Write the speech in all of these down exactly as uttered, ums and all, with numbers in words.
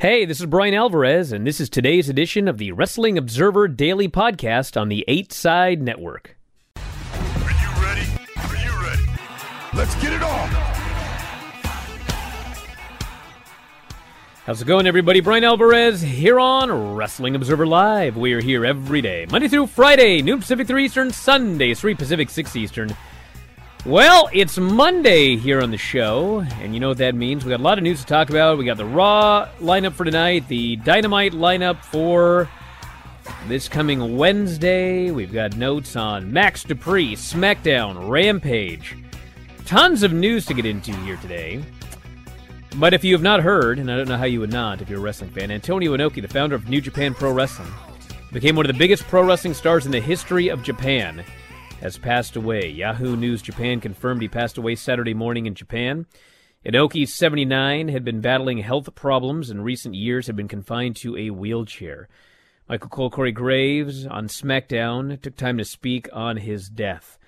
Hey, this is Brian Alvarez, and this is today's edition of the Wrestling Observer Daily Podcast on the Eight Side Network. Are you ready? Are you ready? Let's get it on! How's it going, everybody? Brian Alvarez here on Wrestling Observer Live. We are here every day, Monday through Friday, noon Pacific, three Eastern, Sunday, three Pacific, six Eastern. Well, it's Monday here on the show, and you know what that means. We got a lot of news to talk about. We got the Raw lineup for tonight, the Dynamite lineup for this coming Wednesday. We've got notes on Max Dupree, SmackDown, Rampage. Tons of news to get into here today. But if you have not heard, and I don't know how you would not if you're a wrestling fan, Antonio Inoki, the founder of New Japan Pro Wrestling, became one of the biggest pro wrestling stars in the history of Japan, has passed away. Yahoo News Japan confirmed he passed away Saturday morning in Japan. Inoki, seventy-nine, had been battling health problems in recent years, had been confined to a wheelchair. Michael Cole, Corey Graves on SmackDown took time to speak on his death.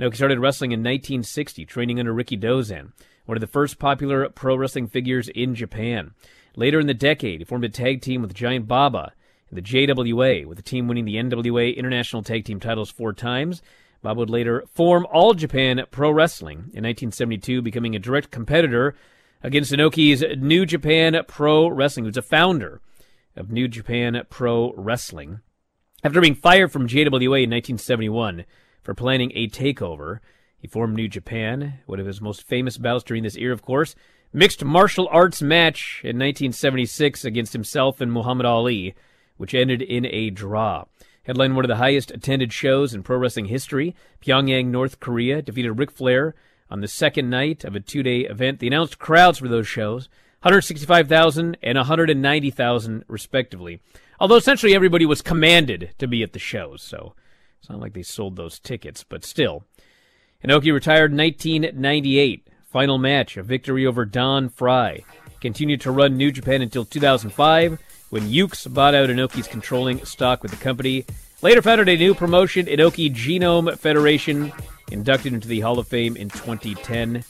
Inoki started wrestling in nineteen sixty, training under Rikidozan, one of the first popular pro wrestling figures in Japan. Later in the decade, he formed a tag team with Giant Baba and the J W A, with the team winning the N W A International Tag Team titles four times. Bob would later form All Japan Pro Wrestling in nineteen seventy-two, becoming a direct competitor against Inoki's New Japan Pro Wrestling, who's a founder of New Japan Pro Wrestling. After being fired from J W A in nineteen seventy-one for planning a takeover, he formed New Japan. One of his most famous battles during this era, of course, mixed martial arts match in nineteen seventy-six against himself and Muhammad Ali, which ended in a draw. Headlined one of the highest attended shows in pro wrestling history, Pyongyang, North Korea, defeated Ric Flair on the second night of a two-day event. The announced crowds for those shows, one hundred sixty-five thousand and one hundred ninety thousand, respectively. Although essentially everybody was commanded to be at the shows, so it's not like they sold those tickets, but still. Inoki retired in nineteen ninety-eight. Final match, a victory over Don Fry. Continued to run New Japan until two thousand five, when Yuke's bought out Inoki's controlling stock with the company. Later founded a new promotion, Inoki Genome Federation, inducted into the Hall of Fame in twenty ten.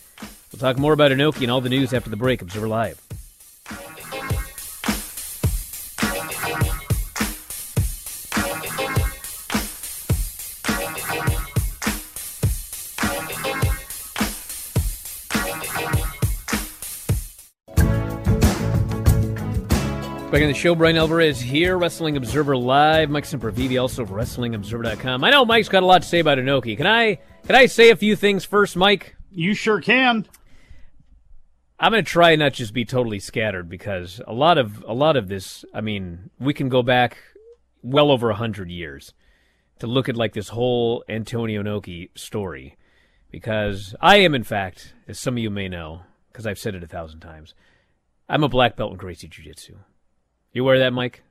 We'll talk more about Inoki and all the news after the break. Observer Live. Back on the show, Brian Alvarez here, Wrestling Observer Live. Mike Sempervivi, also of Wrestling Observer dot com. I know Mike's got a lot to say about Inoki. Can I can I say a few things first, Mike? You sure can. I'm going to try and not just be totally scattered, because a lot of a lot of this, I mean, we can go back well over one hundred years to look at like this whole Antonio Inoki story, because I am, in fact, as some of you may know, because I've said it a thousand times, I'm a black belt in Gracie Jiu-Jitsu. You wear that, Mike?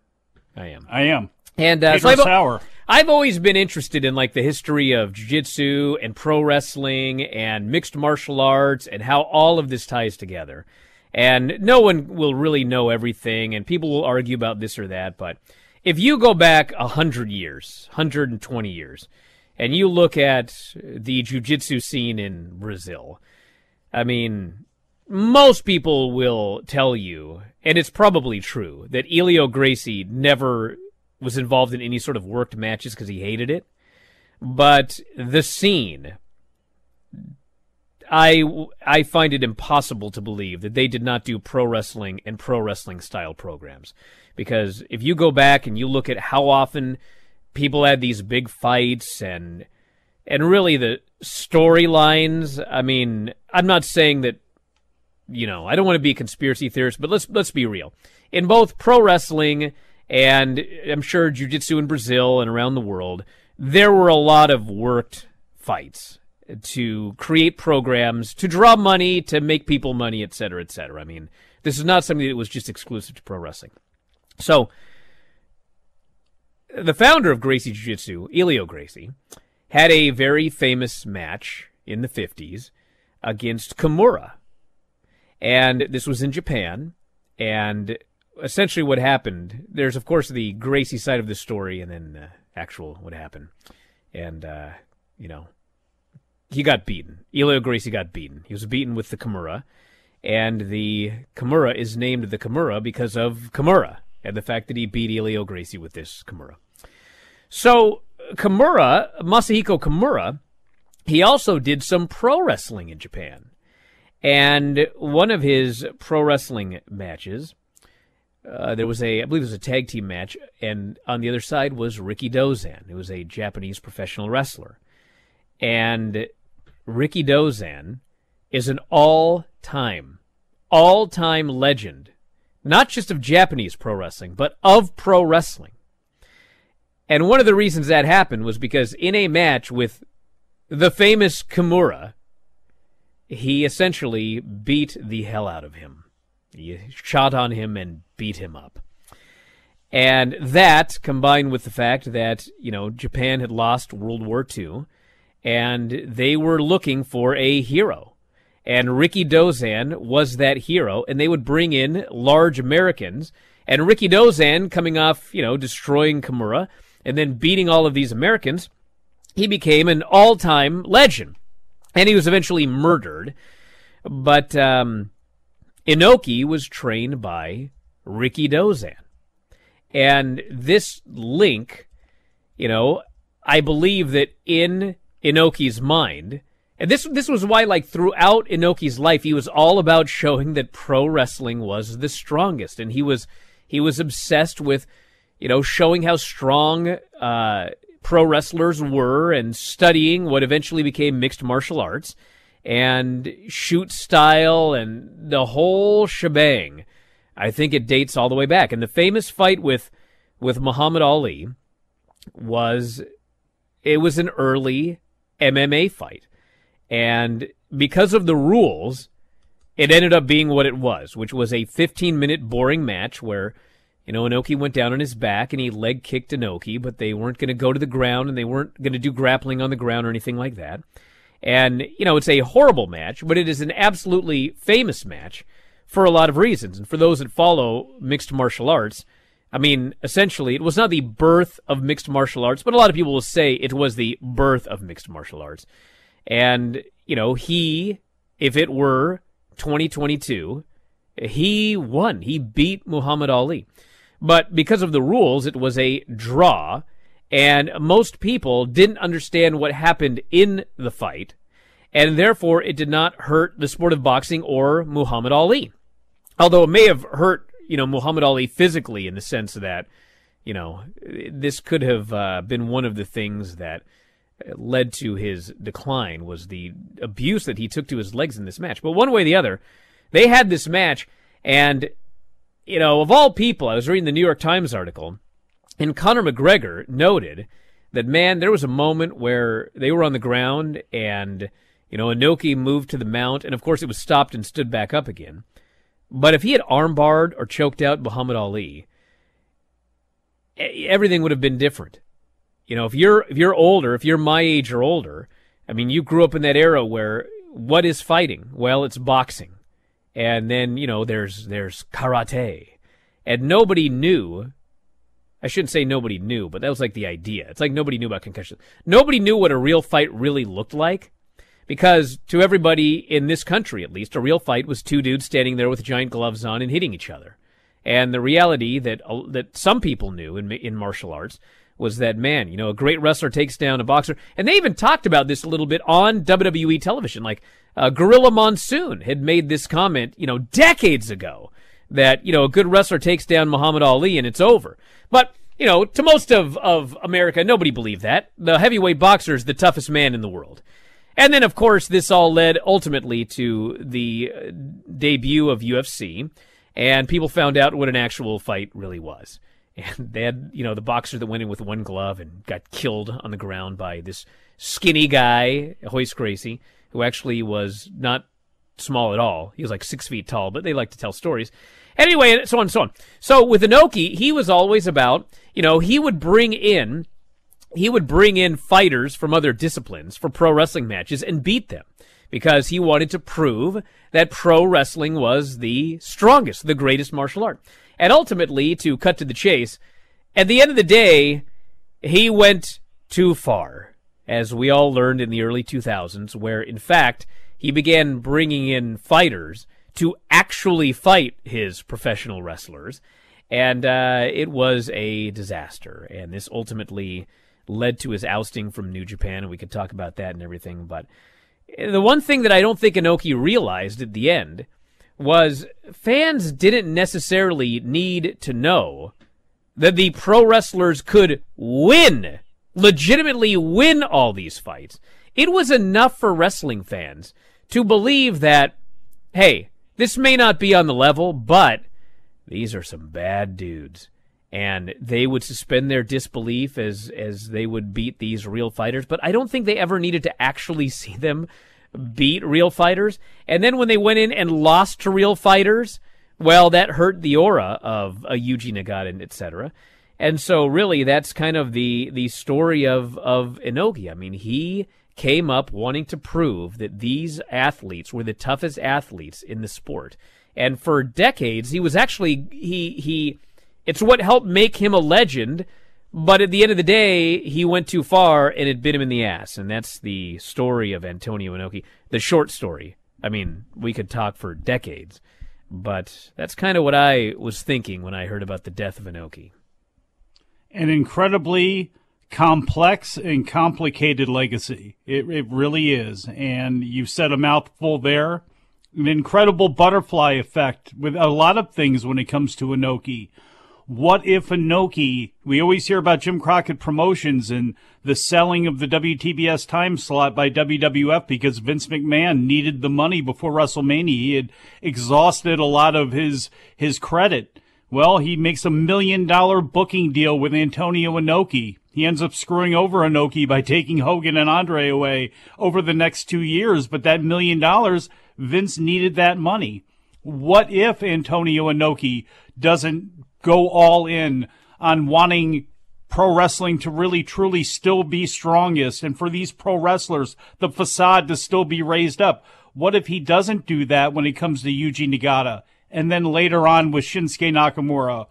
I am. I am. And uh, so I've, Sauer. I've always been interested in like the history of jiu-jitsu and pro wrestling and mixed martial arts and how all of this ties together. And no one will really know everything, and people will argue about this or that. But if you go back one hundred years, one hundred twenty years, and you look at the jiu-jitsu scene in Brazil, I mean, most people will tell you, and it's probably true, that Elio Gracie never was involved in any sort of worked matches because he hated it. But the scene, I, I find it impossible to believe that they did not do pro wrestling and pro wrestling style programs. Because if you go back and you look at how often people had these big fights and, and really the storylines, I mean, I'm not saying that, you know, I don't want to be a conspiracy theorist, but let's, let's be real. In both pro wrestling and I'm sure jiu-jitsu in Brazil and around the world, there were a lot of worked fights to create programs, to draw money, to make people money, et cetera, et cetera. I mean, this is not something that was just exclusive to pro wrestling. So the founder of Gracie Jiu-Jitsu, Elio Gracie, had a very famous match in the fifties against Kimura. And this was in Japan. And essentially what happened, there's, of course, the Gracie side of the story and then uh, actual what happened. And, uh, you know, he got beaten. Elio Gracie got beaten. He was beaten with the Kimura. And the Kimura is named the Kimura because of Kimura and the fact that he beat Elio Gracie with this Kimura. So Kimura, Masahiko Kimura, he also did some pro wrestling in Japan. And one of his pro wrestling matches, uh, there was a, I believe it was a tag team match, and on the other side was Rikidozan, who was a Japanese professional wrestler. And Rikidozan is an all-time, all-time legend, not just of Japanese pro wrestling, but of pro wrestling. And one of the reasons that happened was because in a match with the famous Kimura, he essentially beat the hell out of him. He shot on him and beat him up. And that, combined with the fact that, you know, Japan had lost World War Two, and they were looking for a hero. And Rikidozan was that hero, and they would bring in large Americans. And Rikidozan, coming off, you know, destroying Kimura, and then beating all of these Americans, he became an all-time legend. And he was eventually murdered. But um, Inoki was trained by Rikidozan. And this link, you know, I believe that in Inoki's mind, and this this was why, like, throughout Inoki's life, he was all about showing that pro wrestling was the strongest. And he was he was obsessed with, you know, showing how strong uh pro wrestlers were and studying what eventually became mixed martial arts and shoot style and the whole shebang. I think it dates all the way back. And the famous fight with with Muhammad Ali was, it was an early M M A fight. And because of the rules, it ended up being what it was, which was a fifteen-minute boring match where, you know, Inoki went down on his back and he leg kicked Inoki, but they weren't going to go to the ground and they weren't going to do grappling on the ground or anything like that. And, you know, it's a horrible match, but it is an absolutely famous match for a lot of reasons. And for those that follow mixed martial arts, I mean, essentially, it was not the birth of mixed martial arts, but a lot of people will say it was the birth of mixed martial arts. And, you know, he, if it were twenty twenty-two, he won. He beat Muhammad Ali. But because of the rules, it was a draw, and most people didn't understand what happened in the fight, and therefore it did not hurt the sport of boxing or Muhammad Ali. Although it may have hurt, you know, Muhammad Ali physically in the sense that, you know, this could have uh, been one of the things that led to his decline was the abuse that he took to his legs in this match. But one way or the other, they had this match, and you know, of all people, I was reading the New York Times article, and Conor McGregor noted that, man, there was a moment where they were on the ground and, you know, Inoki moved to the mount, and of course it was stopped and stood back up again. But if he had armbarred or choked out Muhammad Ali, everything would have been different. You know, if you're if you're older, if you're my age or older, I mean, you grew up in that era where what is fighting? Well, it's boxing. And then, you know, there's there's karate. And nobody knew, I shouldn't say nobody knew, but that was like the idea. It's like nobody knew about concussions. Nobody knew what a real fight really looked like, because to everybody in this country, at least, a real fight was two dudes standing there with giant gloves on and hitting each other. And the reality that that some people knew in in martial arts was that, man, you know, a great wrestler takes down a boxer. And they even talked about this a little bit on W W E television. Like, uh, Gorilla Monsoon had made this comment, you know, decades ago that, you know, a good wrestler takes down Muhammad Ali and it's over. But, you know, to most of, of America, nobody believed that. The heavyweight boxer is the toughest man in the world. And then, of course, this all led ultimately to the debut of U F C, and people found out what an actual fight really was. And they had, you know, the boxer that went in with one glove and got killed on the ground by this skinny guy, Royce Gracie, who actually was not small at all. He was like six feet tall, but they like to tell stories. Anyway, and so on and so on. So with Inoki, he was always about, you know, he would bring in, he would bring in fighters from other disciplines for pro wrestling matches and beat them, because he wanted to prove that pro wrestling was the strongest, the greatest martial art. And ultimately, to cut to the chase, at the end of the day, he went too far, as we all learned in the early two thousands, where, in fact, he began bringing in fighters to actually fight his professional wrestlers. And uh, it was a disaster. And this ultimately led to his ousting from New Japan, and we could talk about that and everything. But the one thing that I don't think Inoki realized at the end was fans didn't necessarily need to know that the pro wrestlers could win, legitimately win all these fights. It was enough for wrestling fans to believe that, hey, this may not be on the level, but these are some bad dudes. And they would suspend their disbelief as, as they would beat these real fighters. But I don't think they ever needed to actually see them beat real fighters. And then when they went in and lost to real fighters, well, that hurt the aura of a Yuji Nagata, et cetera. And so really, that's kind of the, the story of, of Inoki. I mean, he came up wanting to prove that these athletes were the toughest athletes in the sport. And for decades, he was actually, he, he, it's what helped make him a legend, but at the end of the day, he went too far and it bit him in the ass. And that's the story of Antonio Inoki, the short story. I mean, we could talk for decades, but that's kind of what I was thinking when I heard about the death of Inoki. An incredibly complex and complicated legacy. It, it really is. And you've said a mouthful there. An incredible butterfly effect with a lot of things when it comes to Inoki. What if Inoki, we always hear about Jim Crockett Promotions and the selling of the W T B S time slot by W W F because Vince McMahon needed the money before WrestleMania. He had exhausted a lot of his his credit. Well, he makes a million dollar booking deal with Antonio Inoki. He ends up screwing over Inoki by taking Hogan and Andre away over the next two years, but that million dollars, Vince needed that money. What if Antonio Inoki doesn't go all in on wanting pro wrestling to really truly still be strongest, and for these pro wrestlers, the facade to still be raised up? What if he doesn't do that when it comes to Yuji Nagata, and then later on with Shinsuke Nakamura?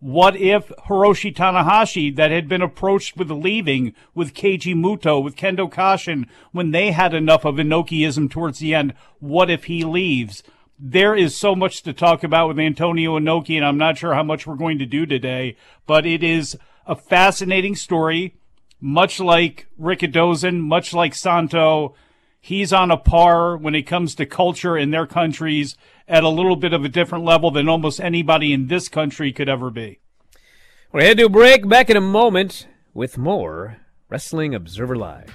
What if Hiroshi Tanahashi, that had been approached with leaving, with Keiji Muto, with Kendo Kashin, when they had enough of Inokiism towards the end, what if he leaves? There is so much to talk about with Antonio Inoki, and I'm not sure how much we're going to do today, but it is a fascinating story. Much like Rikidozan, much like Santo, he's on a par when it comes to culture in their countries at a little bit of a different level than almost anybody in this country could ever be. We're headed to a break. Back in a moment with more Wrestling Observer Live.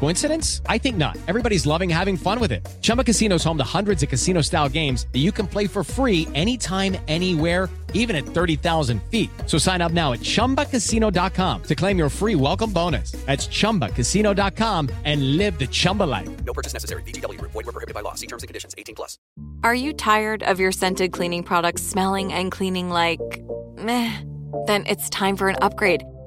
Coincidence? I think not. Everybody's loving having fun with it. Chumba Casino is home to hundreds of casino-style games that you can play for free anytime, anywhere, even at thirty thousand feet. So sign up now at Chumba Casino dot com to claim your free welcome bonus. That's Chumba Casino dot com and live the Chumba life. No purchase necessary. V G W. Void where prohibited by law. See terms and conditions. eighteen plus. Are you tired of your scented cleaning products smelling and cleaning like meh? Then it's time for an upgrade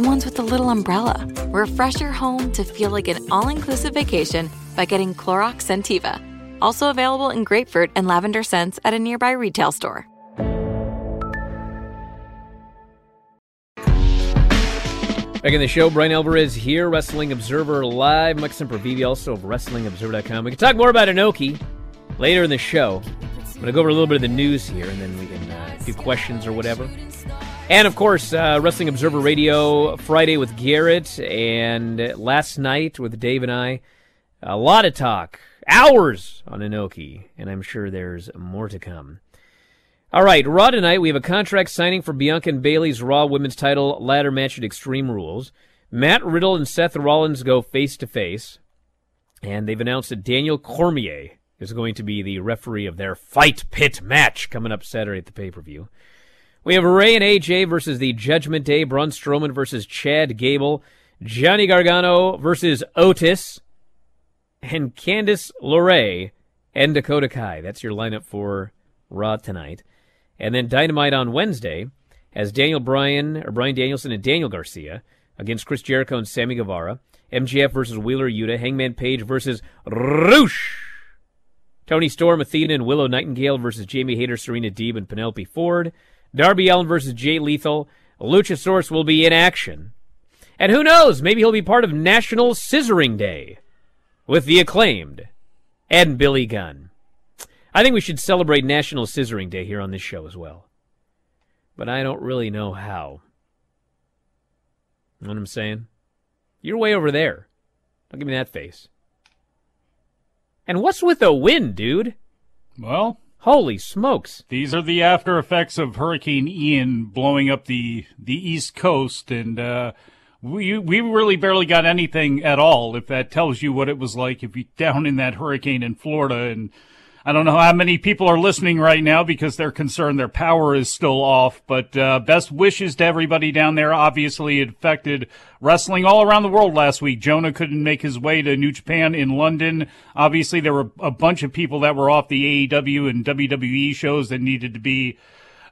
ones with the little umbrella. Refresh your home to feel like an all-inclusive vacation by getting Clorox Sentiva. Also available in grapefruit and lavender scents at a nearby retail store. Back in the show, Brian Alvarez here, Wrestling Observer Live. Mike Sempervivi, also of Wrestling Observer dot com. We can talk more about Inoki later in the show. I'm going to go over a little bit of the news here, and then we can uh, do questions or whatever. And, of course, uh, Wrestling Observer Radio Friday with Garrett, and last night with Dave and I, a lot of talk, hours on Inoki, and I'm sure there's more to come. All right, Raw tonight, we have a contract signing for Bianca and Bayley's Raw Women's Title ladder match at Extreme Rules. Matt Riddle and Seth Rollins go face-to-face, and they've announced that Daniel Cormier is going to be the referee of their Fight Pit match coming up Saturday at the pay-per-view. We have Ray and A J versus the Judgment Day, Braun Strowman versus Chad Gable, Johnny Gargano versus Otis, and Candice LeRae and Dakota Kai. That's your lineup for Raw tonight. And then Dynamite on Wednesday has Daniel Bryan, or Bryan Danielson and Daniel Garcia against Chris Jericho and Sammy Guevara. M J F versus Wheeler Yuta. Hangman Page versus Roosh. Tony Storm, Athena, and Willow Nightingale versus Jamie Hayter, Serena Deeb, and Penelope Ford. Darby Allin versus Jay Lethal. Luchasaurus will be in action. And who knows, maybe he'll be part of National Scissoring Day with The Acclaimed and Billy Gunn. I think we should celebrate National Scissoring Day here on this show as well. But I don't really know how. You know what I'm saying? You're way over there. Don't give me that face. And what's with the wind, dude? Well, holy smokes. These are the after effects of Hurricane Ian blowing up the the East Coast, and uh, we we really barely got anything at all, if that tells you what it was like if you down in that hurricane in Florida. And I don't know how many people are listening right now because they're concerned their power is still off, but uh, best wishes to everybody down there. Obviously, it affected wrestling all around the world last week. Jonah couldn't make his way to New Japan in London. Obviously, there were a bunch of people that were off the A E W and W W E shows that needed to be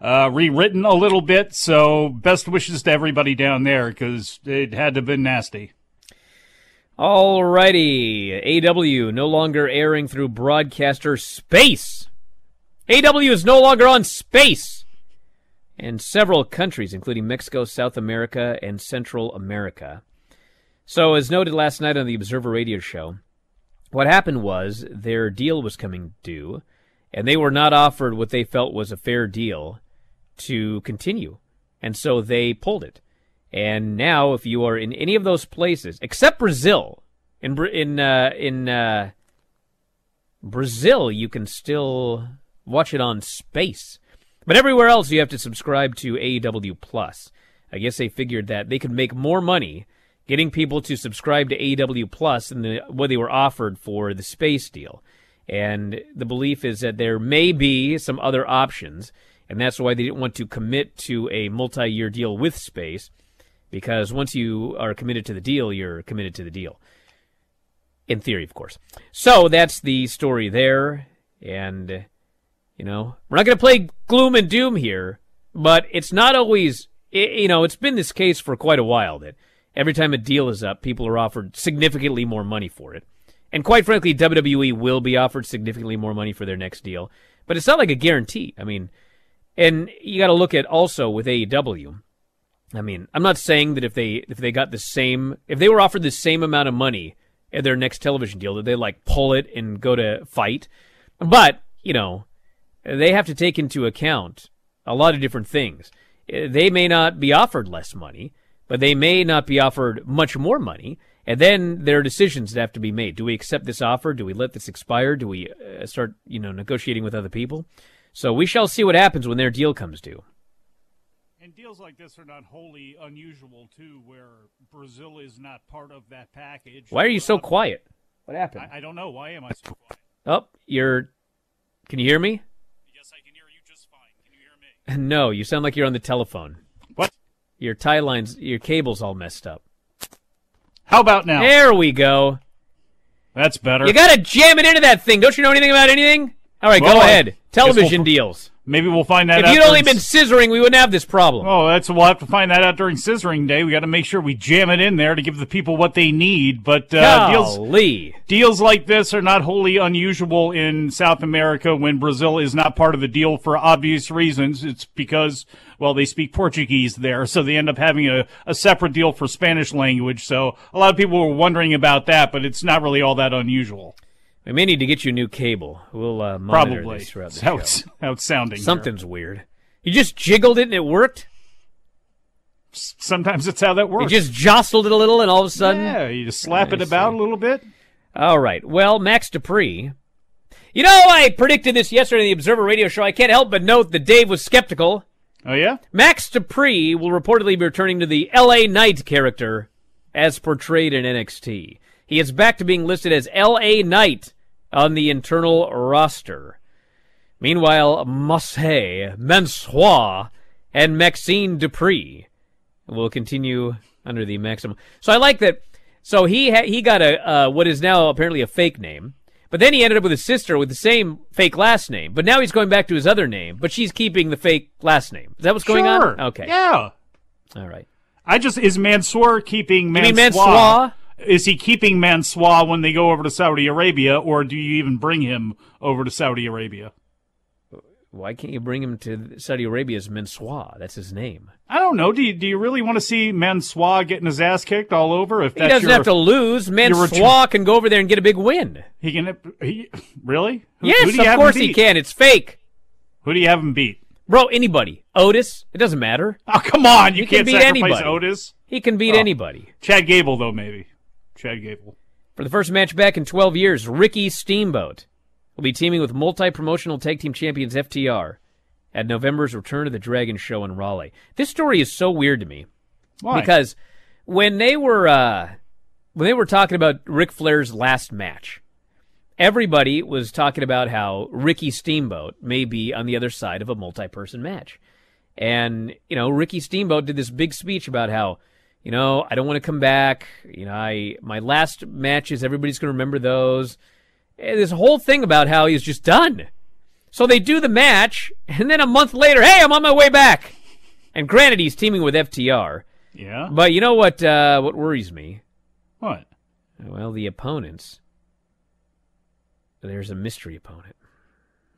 uh, rewritten a little bit, so best wishes to everybody down there because it had to have been nasty. Alrighty, A E W no longer airing through broadcaster Space. A E W is no longer on Space in several countries, including Mexico, South America, and Central America. So, as noted last night on the Observer Radio Show, what happened was their deal was coming due, and they were not offered what they felt was a fair deal to continue, and so they pulled it. And now, if you are in any of those places, except Brazil, in in uh, in uh, Brazil, you can still watch it on Space. But everywhere else, you have to subscribe to A E W plus. I guess they figured that they could make more money getting people to subscribe to A E W plus than the, what they were offered for the Space deal. And the belief is that there may be some other options, and that's why they didn't want to commit to a multi-year deal with Space. Because once you are committed to the deal, you're committed to the deal. In theory, of course. So that's the story there. And, you know, we're not going to play gloom and doom here, but it's not always, it, you know, it's been this case for quite a while that every time a deal is up, people are offered significantly more money for it. And quite frankly, W W E will be offered significantly more money for their next deal. But it's not like a guarantee. I mean, and you got to look at also with A E W. I mean, I'm not saying that if they if they got the same, if they were offered the same amount of money at their next television deal, that they like pull it and go to fight. But, you know, they have to take into account a lot of different things. They may not be offered less money, but they may not be offered much more money. And then there are decisions that have to be made. Do we accept this offer? Do we let this expire? Do we uh, start, you know, negotiating with other people? So we shall see what happens when their deal comes due. And deals like this are not wholly unusual, too, where Brazil is not part of that package. Why are you so quiet? What happened? I, I don't know. Why am I so quiet? Oh, you're... Can you hear me? Yes, I can hear you just No, you sound like you're on the telephone. What? Your tie lines, your cable's all messed up. How about now? There we go. That's better. You got to jam it into that thing. Don't you know anything about anything? All right, well, go ahead. Television we'll, deals. Maybe we'll find that if out. If you'd only been scissoring, we wouldn't have this problem. Oh, that's we'll have to find that out during scissoring day. We got to make sure we jam it in there to give the people what they need. But uh, deals, deals like this are not wholly unusual in South America when Brazil is not part of the deal for obvious reasons. It's because, well, they speak Portuguese there, so they end up having a, a separate deal for Spanish language. So a lot of people were wondering about that, but it's not really all that unusual. We may need to get you a new cable. We'll uh, monitor Probably. this throughout the Probably. It's outsounding. Something's here. Weird. You just jiggled it and it worked? S- sometimes it's how that works. You just jostled it a little and all of a sudden... Yeah, you just slap I it see. about a little bit. All right. Well, Max Dupree... You know, I predicted this yesterday in the Observer radio show. I can't help but note that Dave was skeptical. Oh, yeah? Max Dupree will reportedly be returning to the L A Knight character as portrayed in N X T. He is back to being listed as L A Knight on the internal roster. Meanwhile, Masae, Mansoor, and Maxine Dupree will continue under the Maxim. So I like that. So he ha- he got a uh, what is now apparently a fake name, but then he ended up with his sister with the same fake last name. But now he's going back to his other name, but she's keeping the fake last name. Is that what's going sure. on? Okay. Yeah. All right. I just is Mansoor keeping Mansoor? You mean Mansoor? Is he keeping Mansoor when they go over to Saudi Arabia, or do you even bring him over to Saudi Arabia? Why can't you bring him to Saudi Arabia as Mansoor? That's his name. I don't know. Do you, do you really want to see Mansoor getting his ass kicked all over? If that's he doesn't your, have to lose. Mansoor can go over there and get a big win. He can. He, really? Who, yes, who do you of have course him beat? He can. It's fake. Who do you have him beat? Bro, anybody. Otis. It doesn't matter. Oh, come on. You he can't can beat sacrifice anybody. Otis. He can beat oh. anybody. Chad Gable, though, maybe. Chad Gable. For the first match back in twelve years, Ricky Steamboat will be teaming with multi-promotional tag team champions F T R at November's Return to the Dragon show in Raleigh. This story is so weird to me. Why? Because when they were uh, when they were talking about Ric Flair's last match, everybody was talking about how Ricky Steamboat may be on the other side of a multi-person match. And, you know, Ricky Steamboat did this big speech about how, you know, I don't want to come back. You know, I my last matches, everybody's going to remember those. And this whole thing about how he's just done. So they do the match, and then a month later, hey, I'm on my way back. And granted, he's teaming with F T R. Yeah. But you know what uh, what worries me? What? Well, the opponents. There's a mystery opponent.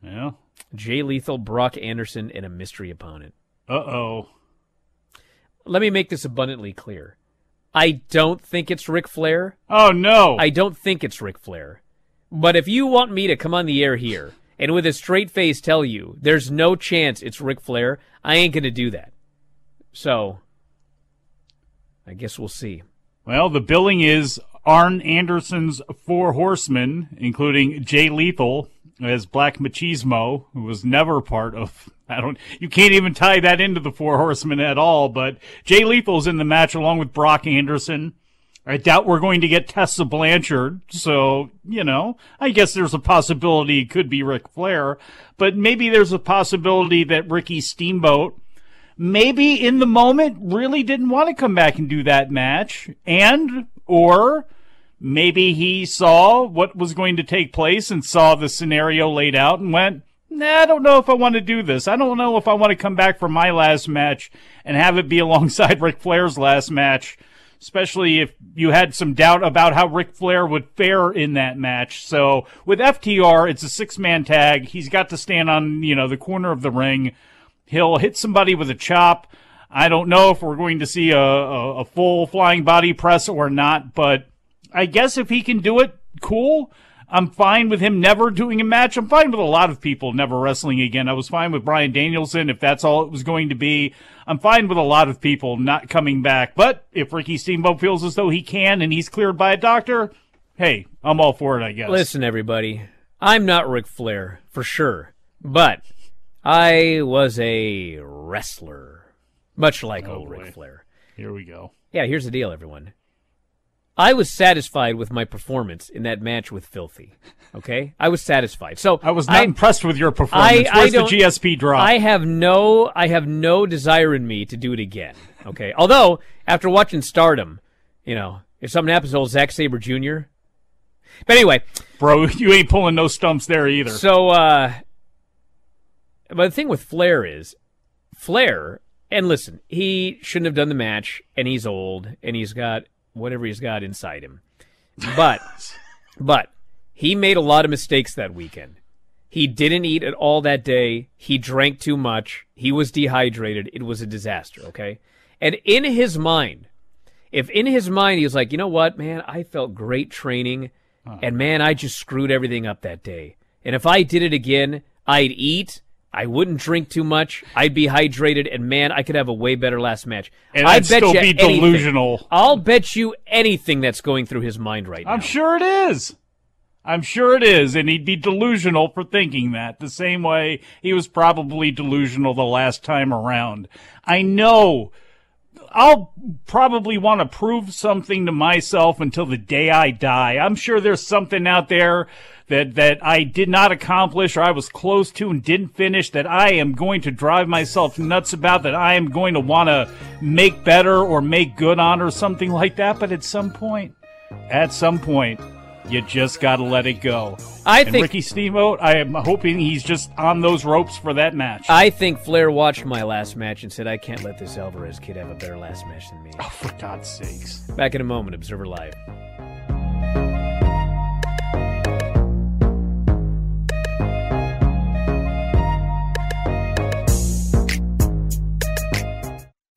Yeah? Jay Lethal, Brock Anderson, and a mystery opponent. Uh-oh. Let me make this abundantly clear. I don't think it's Ric Flair. Oh, no. I don't think it's Ric Flair. But if you want me to come on the air here and with a straight face tell you there's no chance it's Ric Flair, I ain't going to do that. So, I guess we'll see. Well, the billing is Arn Anderson's Four Horsemen, including Jay Lethal as Black Machismo, who was never part of... I don't. You can't even tie that into the Four Horsemen at all, but Jay Lethal's in the match along with Brock Anderson. I doubt we're going to get Tessa Blanchard, so, you know, I guess there's a possibility it could be Ric Flair, but maybe there's a possibility that Ricky Steamboat maybe in the moment really didn't want to come back and do that match, and, or... maybe he saw what was going to take place and saw the scenario laid out and went, nah, I don't know if I want to do this. I don't know if I want to come back from my last match and have it be alongside Ric Flair's last match, especially if you had some doubt about how Ric Flair would fare in that match. So with F T R, it's a six-man tag. He's got to stand on, you know, the corner of the ring. He'll hit somebody with a chop. I don't know if we're going to see a, a, a full flying body press or not, but I guess if he can do it, cool. I'm fine with him never doing a match. I'm fine with a lot of people never wrestling again. I was fine with Bryan Danielson if that's all it was going to be. I'm fine with a lot of people not coming back. But if Ricky Steamboat feels as though he can and he's cleared by a doctor, hey, I'm all for it, I guess. Listen, everybody, I'm not Ric Flair, for sure. But I was a wrestler, much like oh, old boy. Ric Flair. Here we go. Yeah, here's the deal, everyone. I was satisfied with my performance in that match with Filthy. Okay, I was satisfied. So I was not I, impressed with your performance. I, Where's I the G S P drop? I have no, I have no desire in me to do it again. Okay, although after watching Stardom, you know, if something happens to old Zack Sabre Junior But anyway, bro, you ain't pulling no stumps there either. So, uh, but the thing with Flair is, Flair, and listen, he shouldn't have done the match, and he's old, and he's got whatever he's got inside him, but, but. He made a lot of mistakes that weekend. He didn't eat at all that day. He drank too much. He was dehydrated. It was a disaster, okay? And in his mind, if in his mind he was like, you know what, man, I felt great training, huh. and, man, I just screwed everything up that day. And if I did it again, I'd eat, I wouldn't drink too much, I'd be hydrated, and, man, I could have a way better last match. And I'd, I'd bet still you be delusional. Anything. I'll bet you anything that's going through his mind right now. I'm sure it is. I'm sure it is, and he'd be delusional for thinking that, the same way he was probably delusional the last time around. I know I'll probably want to prove something to myself until the day I die. I'm sure there's something out there that, that I did not accomplish or I was close to and didn't finish that I am going to drive myself nuts about, that I am going to want to make better or make good on or something like that. But at some point, at some point, you just got to let it go. I and think Ricky Steamboat, I am hoping he's just on those ropes for that match. I think Flair watched my last match and said, I can't let this Alvarez kid have a better last match than me. Oh, for God's sakes. Back in a moment, Observer Live.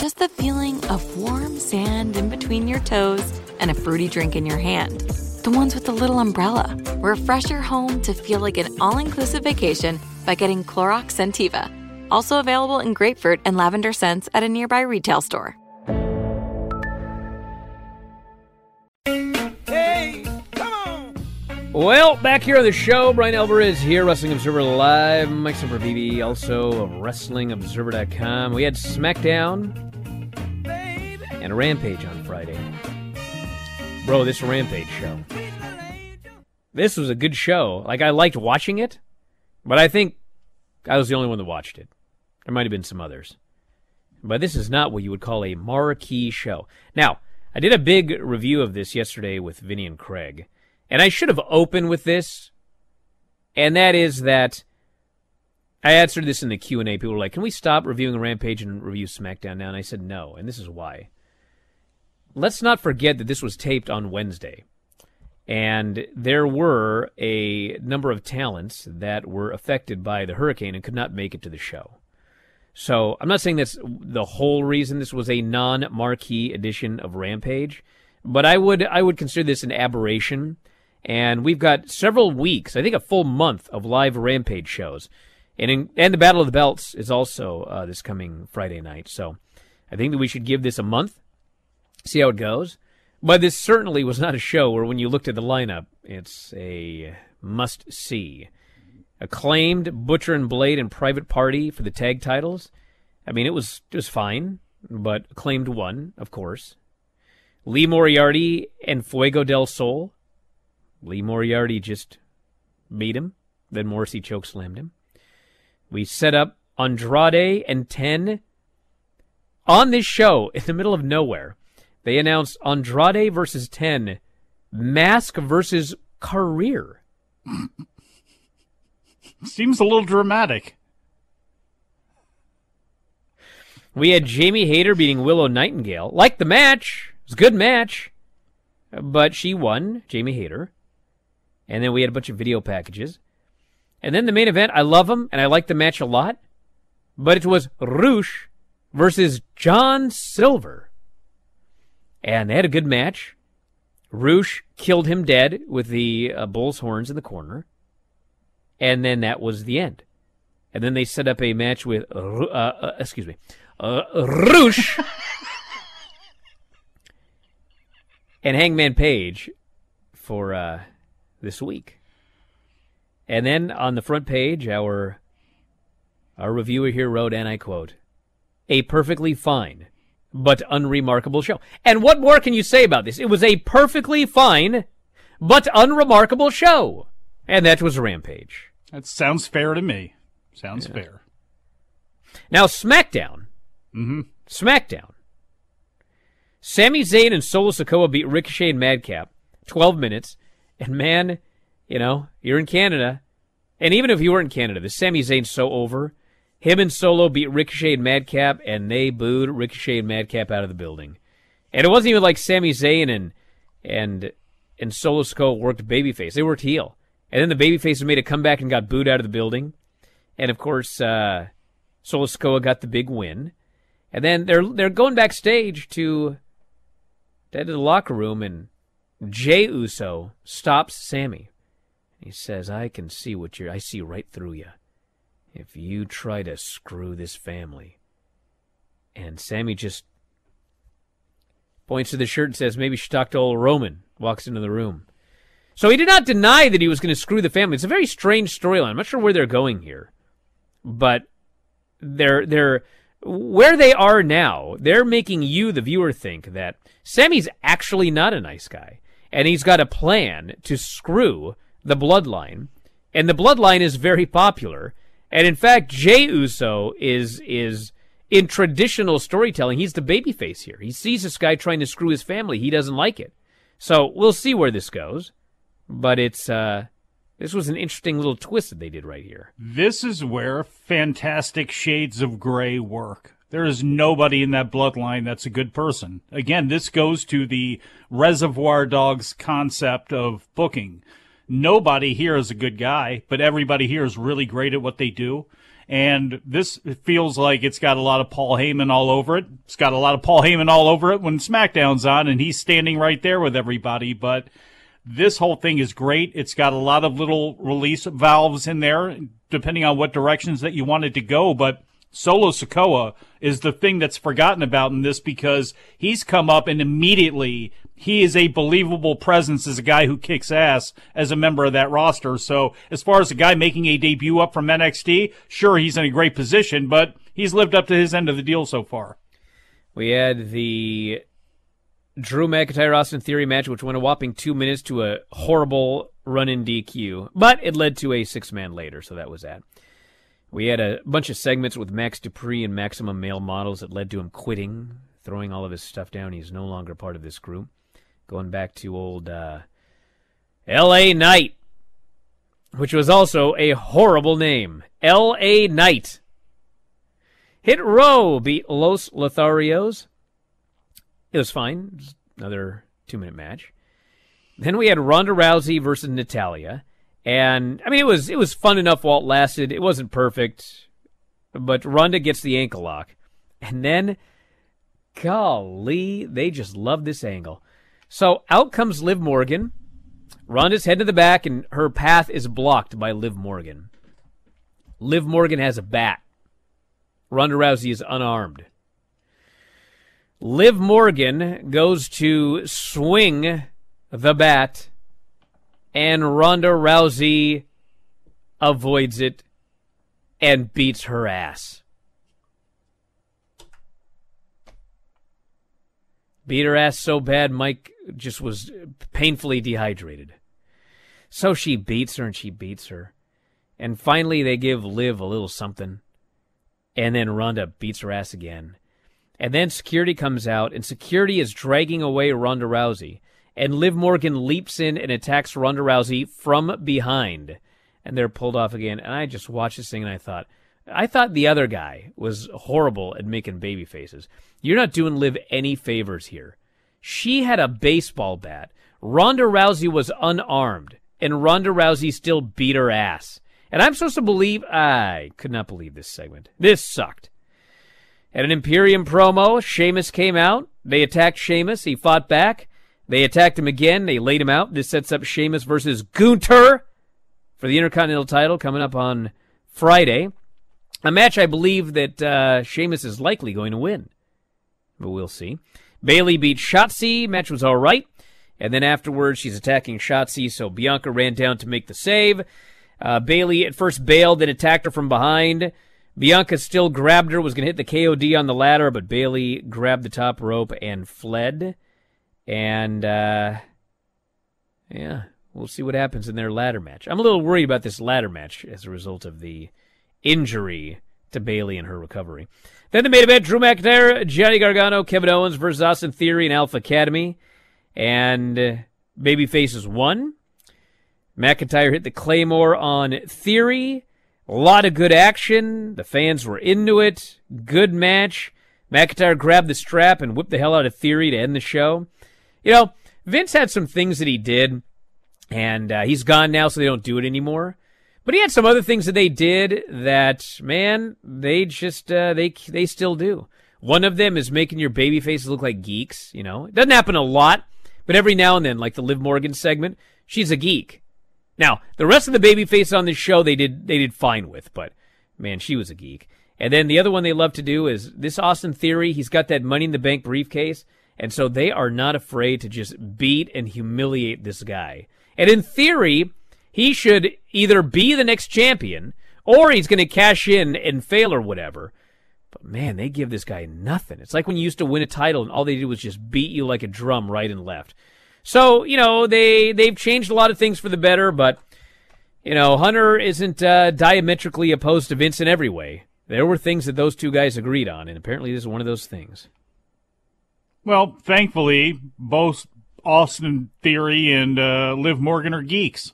Just the feeling of warm sand in between your toes and a fruity drink in your hand. The ones with the little umbrella. Refresh your home to feel like an all-inclusive vacation by getting Clorox Sentiva. Also available in grapefruit and lavender scents at a nearby retail store. Hey, come on! Well, back here on the show, Brian Alvarez here, Wrestling Observer Live. Mike Sempervivi, also of Wrestling Observer dot com. We had SmackDown and Rampage on Friday. Bro, this Rampage show. This was a good show. Like, I liked watching it, but I think I was the only one that watched it. There might have been some others. But this is not what you would call a marquee show. Now, I did a big review of this yesterday with Vinny and Craig, and I should have opened with this, and that is that I answered this in the Q and A. People were like, can we stop reviewing Rampage and review SmackDown now? And I said no, and this is why. Let's not forget that this was taped on Wednesday, and there were a number of talents that were affected by the hurricane and could not make it to the show. So I'm not saying that's the whole reason this was a non-marquee edition of Rampage, but I would I would consider this an aberration, and we've got several weeks, I think a full month of live Rampage shows, and in, and the Battle of the Belts is also uh, this coming Friday night. So I think that we should give this a month. See how it goes. But this certainly was not a show where when you looked at the lineup, it's a must-see. Acclaimed, Butcher and Blade, and Private Party for the tag titles. I mean, it was, it was fine, but Acclaimed won, of course. Lee Moriarty and Fuego del Sol. Lee Moriarty just beat him. Then Morrissey chokeslammed him. We set up Andrade and Ten. On this show, in the middle of nowhere, they announced Andrade versus ten, Mask versus Career. Seems a little dramatic. We had Jamie Hayter beating Willow Nightingale. Like the match. It was a good match. But she won, Jamie Hayter. And then we had a bunch of video packages. And then the main event, I love them, and I like the match a lot. But it was Roosh versus John Silver. And they had a good match. Roosh killed him dead with the uh, bull's horns in the corner. And then that was the end. And then they set up a match with, uh, uh, excuse me, uh, Roosh and Hangman Page for uh, this week. And then on the front page, our our reviewer here wrote, and I quote, "A perfectly fine but unremarkable show." And what more can you say about this? It was a perfectly fine but unremarkable show. And that was Rampage. That sounds fair to me. Sounds yeah. fair. Now, SmackDown. Mm-hmm. SmackDown. Sami Zayn and Solo Sikoa beat Ricochet and Madcap. twelve minutes. And man, you know, you're in Canada. And even if you were in Canada, the Sami Zayn's so over. Him and Solo beat Ricochet and Madcap, and they booed Ricochet and Madcap out of the building. And it wasn't even like Sami Zayn and and and Solo Sikoa worked babyface. They worked heel. And then the babyfaces made a comeback and got booed out of the building. And, of course, uh, Solo Sikoa got the big win. And then they're they're going backstage to, to the locker room, and Jey Uso stops Sammy. He says, I can see what you're, I see right through you. If you try to screw this family. And Sammy just points to the shirt and says, maybe she talked to old Roman, walks into the room. So he did not deny that he was going to screw the family. It's a very strange storyline. I'm not sure where they're going here. But they're they're where they are now, they're making you, the viewer, think that Sammy's actually not a nice guy. And he's got a plan to screw the bloodline. And the bloodline is very popular. And in fact, Jey Uso is is in traditional storytelling, he's the babyface here. He sees this guy trying to screw his family. He doesn't like it. So we'll see where this goes. But it's uh, this was an interesting little twist that they did right here. This is where fantastic shades of gray work. There is nobody in that bloodline that's a good person. Again, this goes to the Reservoir Dogs concept of booking. Nobody here is a good guy, but everybody here is really great at what they do. And this feels like it's got a lot of Paul Heyman all over it. It's got a lot of Paul Heyman all over it when SmackDown's on, and he's standing right there with everybody, but... this whole thing is great. It's got a lot of little release valves in there, depending on what directions that you want it to go. But Solo Sikoa is the thing that's forgotten about in this because he's come up and immediately he is a believable presence as a guy who kicks ass as a member of that roster. So as far as a guy making a debut up from N X T, sure, he's in a great position, but he's lived up to his end of the deal so far. We had the Drew McIntyre Austin Theory match, which went a whopping two minutes to a horrible run-in D Q, but it led to a six-man later, so that was that. We had a bunch of segments with Max Dupree and Maximum Male Models that led to him quitting, throwing all of his stuff down. He's no longer part of this group. Going back to old uh, L A Knight, which was also a horrible name. L A Knight. Hit Row beat Los Lotharios. It was fine. Just another two-minute match. Then we had Ronda Rousey versus Natalya, and I mean it was it was fun enough while it lasted. It wasn't perfect, but Ronda gets the ankle lock, and then, golly, they just love this angle. So out comes Liv Morgan. Ronda's head to the back, and her path is blocked by Liv Morgan. Liv Morgan has a bat. Ronda Rousey is unarmed. Liv Morgan goes to swing the bat, and Ronda Rousey avoids it and beats her ass. Beat her ass so bad, Mike just was painfully dehydrated. So she beats her and she beats her. And finally they give Liv a little something, and then Ronda beats her ass again. And then security comes out, and security is dragging away Ronda Rousey. And Liv Morgan leaps in and attacks Ronda Rousey from behind. and they're pulled off again. And I just watched this thing and I thought, I thought the other guy was horrible at making baby faces. You're not doing Liv any favors here. She had a baseball bat. Ronda Rousey was unarmed, and Ronda Rousey still beat her ass. And I'm supposed to believe, I could not believe this segment. This sucked. At an Imperium promo, Sheamus came out. They attacked Sheamus. He fought back. They attacked him again. They laid him out. This sets up Sheamus versus Gunter for the Intercontinental title coming up on Friday. A match I believe that uh, Sheamus is likely going to win. But we'll see. Bayley beat Shotzi. Match was all right. And then afterwards, she's attacking Shotzi, so Bianca ran down to make the save. Uh, Bayley at first bailed, then attacked her from behind. Bianca still grabbed her, was going to hit the K O D on the ladder, but Bayley grabbed the top rope and fled. And, uh, yeah, we'll see what happens in their ladder match. I'm a little worried about this ladder match as a result of the injury to Bayley and her recovery. Then the main event, Drew McIntyre, Johnny Gargano, Kevin Owens versus Austin Theory and Alpha Academy. And uh, babyfaces won. McIntyre hit the Claymore on Theory. A lot of good action. The fans were into it. Good match. McIntyre grabbed the strap and whipped the hell out of Theory to end the show. You know, Vince had some things that he did, and uh, he's gone now, so they don't do it anymore. But he had some other things that they did that, man, they just, uh, they they still do. One of them is making your baby faces look like geeks, you know. It doesn't happen a lot, but every now and then, like the Liv Morgan segment, she's a geek. Now, the rest of the baby faces on this show, they did they did fine with, but, man, she was a geek. And then the other one they love to do is this Austin Theory. He's got that Money in the Bank briefcase, and so they are not afraid to just beat and humiliate this guy. And in theory, he should either be the next champion or he's going to cash in and fail or whatever. But, man, they give this guy nothing. It's like when you used to win a title and all they did was just beat you like a drum right and left. So, you know, they, they've changed a lot of things for the better, but, you know, Hunter isn't uh, diametrically opposed to Vince in every way. There were things that those two guys agreed on, and apparently this is one of those things. Well, thankfully, both Austin Theory and uh, Liv Morgan are geeks.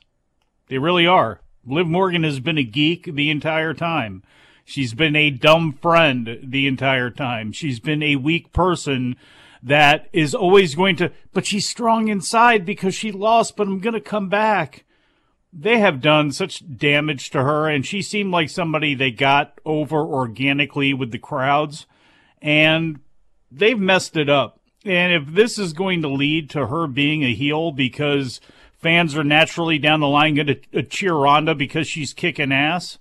They really are. Liv Morgan has been a geek the entire time. She's been a dumb friend the entire time. She's been a weak person that is always going to, but she's strong inside because she lost, but I'm going to come back. They have done such damage to her, and she seemed like somebody they got over organically with the crowds, and they've messed it up. And if this is going to lead to her being a heel because fans are naturally down the line going to cheer Ronda because she's kicking ass,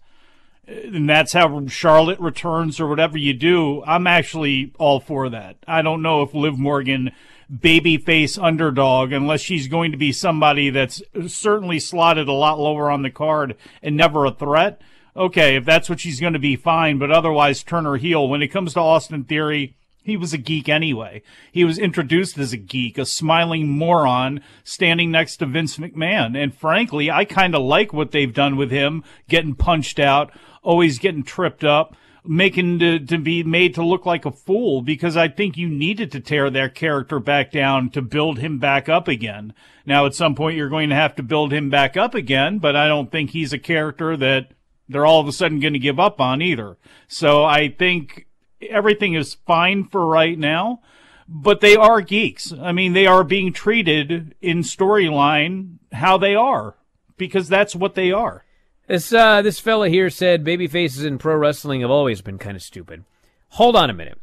and that's how Charlotte returns or whatever you do, I'm actually all for that. I don't know if Liv Morgan, babyface underdog, unless she's going to be somebody that's certainly slotted a lot lower on the card and never a threat. Okay, if that's what she's going to be, fine, but otherwise turn her heel. When it comes to Austin Theory, he was a geek anyway. He was introduced as a geek, a smiling moron standing next to Vince McMahon. And frankly, I kind of like what they've done with him, getting punched out, always getting tripped up, making to, to be made to look like a fool, because I think you needed to tear their character back down to build him back up again. Now, at some point, you're going to have to build him back up again, but I don't think he's a character that they're all of a sudden going to give up on either. So I think everything is fine for right now, but they are geeks. I mean, they are being treated in storyline how they are, because that's what they are. This uh, this fella here said babyfaces in pro wrestling have always been kind of stupid. Hold on a minute.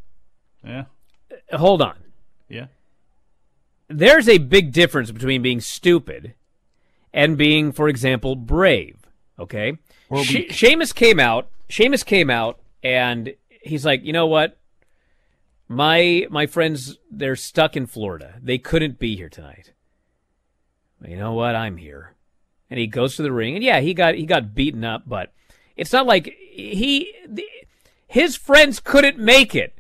Yeah. Hold on. Yeah. There's a big difference between being stupid and being, for example, brave. Okay? Or she- Sheamus came out. Sheamus came out, and he's like, you know what? My my friends, they're stuck in Florida. They couldn't be here tonight. But you know what? I'm here. And he goes to the ring, and yeah, he got he got beaten up, but it's not like he the, his friends couldn't make it.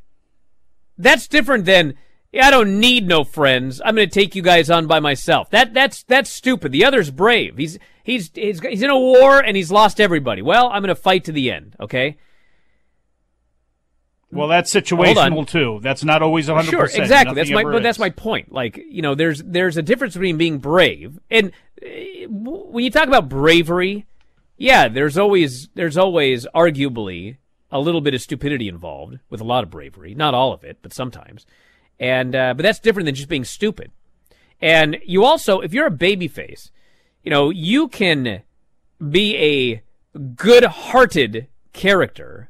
That's different than, yeah, I don't need no friends. I'm going to take you guys on by myself. That that's that's stupid. The other's brave. He's he's he's he's in a war and he's lost everybody. Well, I'm going to fight to the end. Okay. Well, that's situational too. That's not always one hundred percent. Sure, exactly. Nothing that's my but is. that's my point. Like, you know, there's there's a difference between being brave and when you talk about bravery, yeah, there's always there's always arguably a little bit of stupidity involved with a lot of bravery. Not all of it, but sometimes. And uh, but that's different than just being stupid. And you also, if you're a babyface, you know, you can be a good-hearted character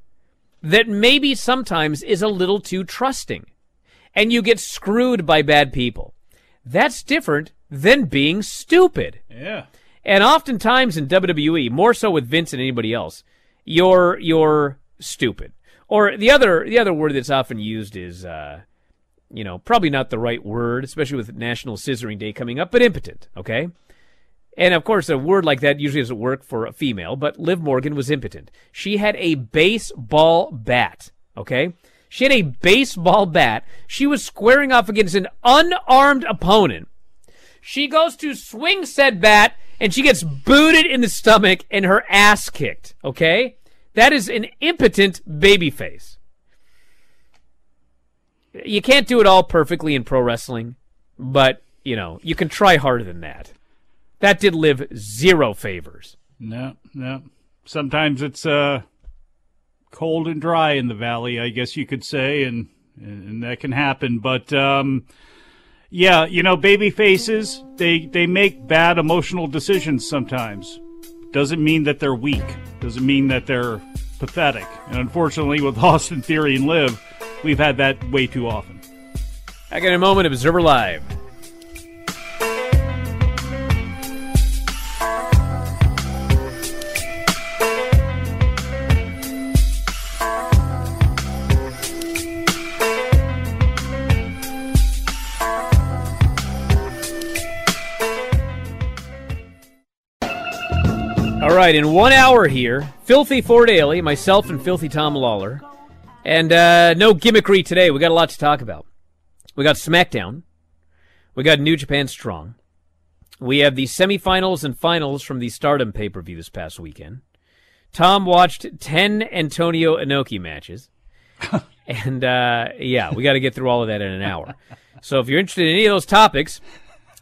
that maybe sometimes is a little too trusting, and you get screwed by bad people. That's different than being stupid. Yeah. And oftentimes in W W E, more so with Vince than anybody else, you're you're stupid. Or the other the other word that's often used is, uh, you know, probably not the right word, especially with National Scissoring Day coming up, but impotent, okay? And, of course, a word like that usually doesn't work for a female, but Liv Morgan was impotent. She had a baseball bat, okay? She had a baseball bat. She was squaring off against an unarmed opponent. She goes to swing said bat, and she gets booted in the stomach and her ass kicked, okay? That is an impotent babyface. You can't do it all perfectly in pro wrestling, but, you know, you can try harder than that. That did Liv zero favors. No, no. Sometimes it's uh, cold and dry in the valley, I guess you could say, and and that can happen. But, um, yeah, you know, baby faces, they, they make bad emotional decisions sometimes. Doesn't mean that they're weak. Doesn't mean that they're pathetic. And unfortunately, with Austin Theory and Liv, we've had that way too often. Back in a moment, Observer Live. All right, in one hour here, Filthy Ford Ailey, myself, and Filthy Tom Lawler. And uh, no gimmickry today. We got a lot to talk about. We got SmackDown. We got New Japan Strong. We have the semifinals and finals from the Stardom pay-per-view this past weekend. Tom watched ten Antonio Inoki matches. and, uh, yeah, we got to get through all of that in an hour. So if you're interested in any of those topics,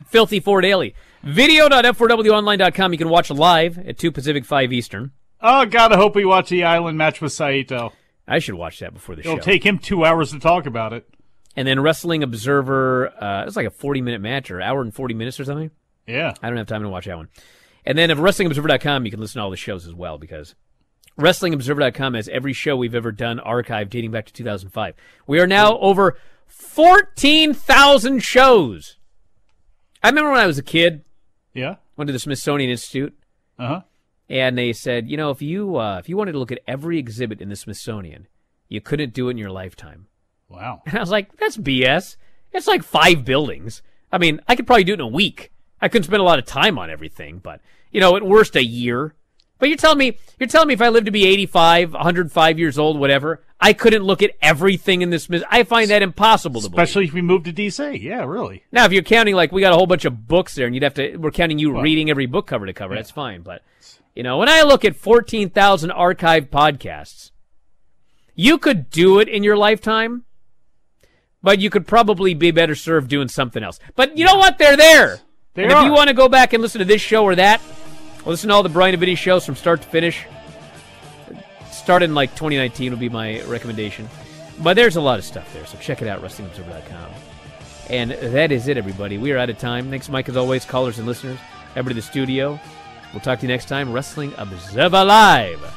Filthy Ford Ailey. video dot f four w online dot com. You can watch live at two Pacific, five Eastern. Oh, God, I hope we watch the Island match with Saito. I should watch that before the It'll show. It'll take him two hours to talk about it. And then Wrestling Observer, uh, it's like a forty-minute match or hour and forty minutes or something. Yeah. I don't have time to watch that one. And then at Wrestling Observer dot com, you can listen to all the shows as well, because Wrestling Observer dot com has every show we've ever done archived dating back to two thousand five. We are now over fourteen thousand shows. I remember when I was a kid. Yeah. Went to the Smithsonian Institute. Uh-huh. And they said, you know, if you uh, if you wanted to look at every exhibit in the Smithsonian, you couldn't do it in your lifetime. Wow. And I was like, that's B S. It's like five buildings. I mean, I could probably do it in a week. I couldn't spend a lot of time on everything, but, you know, at worst a year. But you're telling me, you're telling me if I lived to be eighty-five, one hundred five years old, whatever, I couldn't look at everything in this. I find that impossible to believe. Especially if we moved to D C. Yeah, really. Now, if you're counting, like, we got a whole bunch of books there, and you'd have to, we're counting you well, reading every book cover to cover. Yeah. That's fine. But, you know, when I look at fourteen thousand archived podcasts, you could do it in your lifetime, but you could probably be better served doing something else. But you know what? They're there. They and are. If you want to go back and listen to this show or that, listen to all the Brian and Vinny shows from start to finish. Started in like twenty nineteen would be my recommendation. But there's a lot of stuff there, so check it out, Wrestling Observer dot com. And that is it, everybody. We are out of time. Thanks, Mike, as always, callers and listeners. Everybody in the studio. We'll talk to you next time. Wrestling Observer Live.